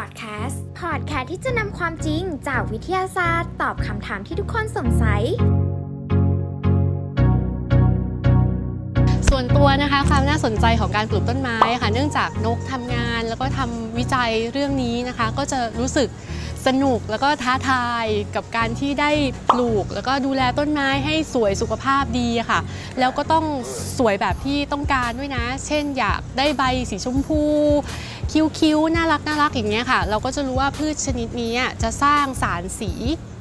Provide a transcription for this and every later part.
Podcast ที่จะนำความจริงจากวิทยาศาสตร์ตอบคำถามที่ทุกคนสงสัยส่วนตัวนะคะความน่าสนใจของการปลูกต้นไม้ค่ะเนื่องจากนกทำงานแล้วก็ทำวิจัยเรื่องนี้นะคะก็จะรู้สึกสนุกแล้วก็ท้าทายกับการที่ได้ปลูกแล้วก็ดูแลต้นไม้ให้สวยสุขภาพดีค่ะแล้วก็ต้องสวยแบบที่ต้องการด้วยนะเช่นอยากได้ใบสีชมพูคิ้วน่ารักอย่างเงี้ยค่ะเราก็จะรู้ว่าพืชชนิดนี้จะสร้างสารสี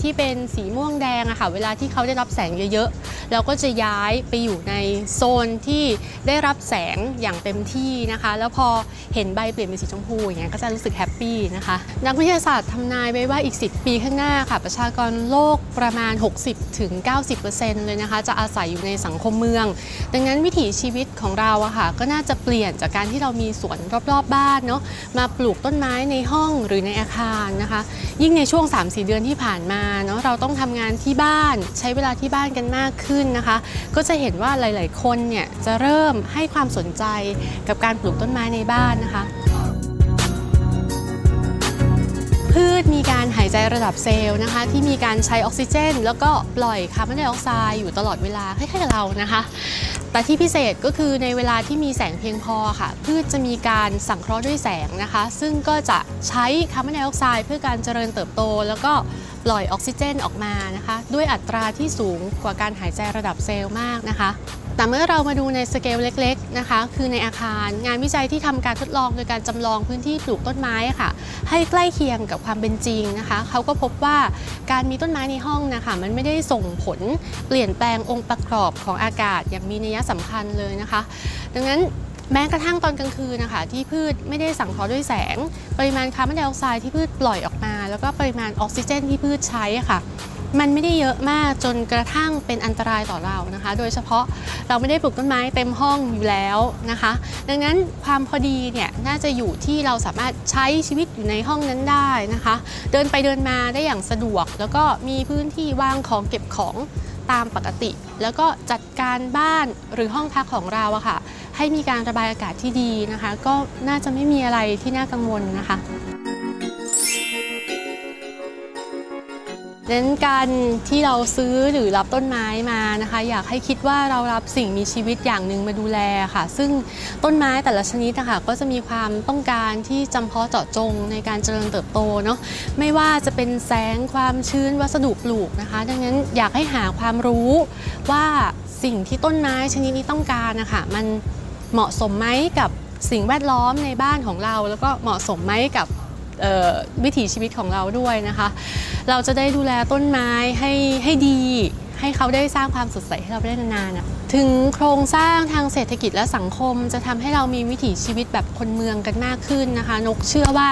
ที่เป็นสีม่วงแดงอะค่ะเวลาที่เขาได้รับแสงเยอะๆเราก็จะย้ายไปอยู่ในโซนที่ได้รับแสงอย่างเต็มที่นะคะแล้วพอเห็นใบเปลี่ยนเป็นสีชมพูอย่างเงี้ยก็จะรู้สึกแฮปปี้นะคะนักวิทยาศาสตร์ทำนายไว้ว่าอีก10ปีข้างหน้าค่ะประชากรโลกประมาณ 60-90% เลยนะคะจะอาศัยอยู่ในสังคมเมืองดังนั้นวิถีชีวิตของเราอะค่ะก็น่าจะเปลี่ยนจากการที่เรามีสวนรอบๆบ้านเนาะมาปลูกต้นไม้ในห้องหรือในอาคารนะคะยิ่งในช่วง 3-4 เดือนที่ผ่านมาเนาะเราต้องทำงานที่บ้านใช้เวลาที่บ้านกันมากขึ้นนะคะก็จะเห็นว่าหลายๆคนเนี่ยจะเริ่มให้ความสนใจกับการปลูกต้นไม้ในบ้านนะคะพืชมีการหายใจระดับเซลล์นะคะที่มีการใช้ออกซิเจนแล้วก็ปล่อยคาร์บอนไดออกไซด์อยู่ตลอดเวลาคล้ายๆกับเรานะคะแต่ที่พิเศษก็คือในเวลาที่มีแสงเพียงพอค่ะพืชจะมีการสังเคราะห์ด้วยแสงนะคะซึ่งก็จะใช้คาร์บอนไดออกไซด์เพื่อการเจริญเติบโตแล้วก็ปล่อยออกซิเจนออกมานะคะด้วยอัตราที่สูงกว่าการหายใจระดับเซลล์มากนะคะแต่เมื่อเรามาดูในสเกลเล็กๆนะคะคือในอาคารงานวิจัยที่ทำการทดลองโดยการจำลองพื้นที่ปลูกต้นไม้ค่ะให้ใกล้เคียงกับความเป็นจริงนะคะเขาก็พบว่าการมีต้นไม้ในห้องนะคะมันไม่ได้ส่งผลเปลี่ยนแปลงองค์ประกอบของอากาศอย่างมีนัยสำคัญเลยนะคะดังนั้นแม้กระทั่งตอนกลางคืนนะคะที่พืชไม่ได้สังเคราะห์ด้วยแสงปริมาณคาร์บอนไดออกไซด์ที่พืชปล่อยออกมาแล้วก็ปริมาณออกซิเจนที่พืชใช้ค่ะมันไม่ได้เยอะมากจนกระทั่งเป็นอันตรายต่อเรานะคะโดยเฉพาะเราไม่ได้ปลูกต้นไม้เต็มห้องอยู่แล้วนะคะดังนั้นความพอดีเนี่ยน่าจะอยู่ที่เราสามารถใช้ชีวิตอยู่ในห้องนั้นได้นะคะเดินไปเดินมาได้อย่างสะดวกแล้วก็มีพื้นที่วางของเก็บของตามปกติแล้วก็จัดการบ้านหรือห้องพักของเราอะค่ะให้มีการระบายอากาศที่ดีนะคะก็น่าจะไม่มีอะไรที่น่ากังวลนะคะดังนั้นการที่เราซื้อหรือรับต้นไม้มานะคะอยากให้คิดว่าเรารับสิ่งมีชีวิตอย่างหนึ่งมาดูแลค่ะซึ่งต้นไม้แต่ละชนิดนะคะก็จะมีความต้องการที่จำเพาะเจาะจงในการเจริญเติบโตเนาะไม่ว่าจะเป็นแสงความชื้นวัสดุปลูกนะคะดังนั้นอยากให้หาความรู้ว่าสิ่งที่ต้นไม้ชนิดนี้ต้องการนะคะมันเหมาะสมไหมกับสิ่งแวดล้อมในบ้านของเราแล้วก็เหมาะสมไหมกับวิถีชีวิตของเราด้วยนะคะเราจะได้ดูแลต้นไม้ให้ดีให้เขาได้สร้างความสดใสให้เราได้นานๆถึงโครงสร้างทางเศรษฐกิจและสังคมจะทำให้เรามีวิถีชีวิตแบบคนเมืองกันมากขึ้นนะคะนกเชื่อว่า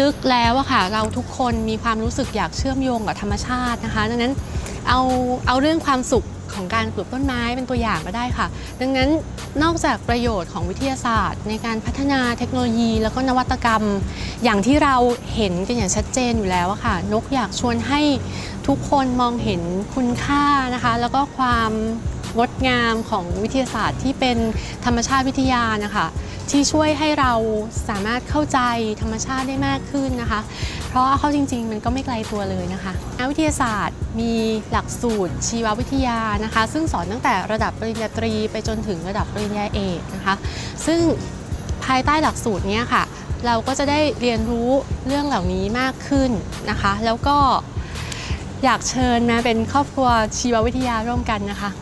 ลึกๆแล้วอะค่ะเราทุกคนมีความรู้สึกอยากเชื่อมโยงกับธรรมชาตินะคะดังนั้นเอาเรื่องความสุขของการปลูกต้นไม้เป็นตัวอย่างก็ได้ค่ะดังนั้นนอกจากประโยชน์ของวิทยาศาสตร์ในการพัฒนาเทคโนโลยีแล้วก็นวัตกรรมอย่างที่เราเห็นกันอย่างชัดเจนอยู่แล้วค่ะนกอยากชวนให้ทุกคนมองเห็นคุณค่านะคะแล้วก็ความงดงามของวิทยาศาสตร์ที่เป็นธรรมชาติวิทยานะคะที่ช่วยให้เราสามารถเข้าใจธรรมชาติได้มากขึ้นนะคะเพราะเข้าจริงๆมันก็ไม่ไกลตัวเลยนะคะนักวิทยาศาสตร์มีหลักสูตรชีววิทยานะคะซึ่งสอนตั้งแต่ระดับปริญญาตรีไปจนถึงระดับปริญญาเอกนะคะซึ่งภายใต้หลักสูตรนี้ค่ะเราก็จะได้เรียนรู้เรื่องเหล่านี้มากขึ้นนะคะแล้วก็อยากเชิญมาเป็นครอบครัวชีววิทยาร่วมกันนะคะ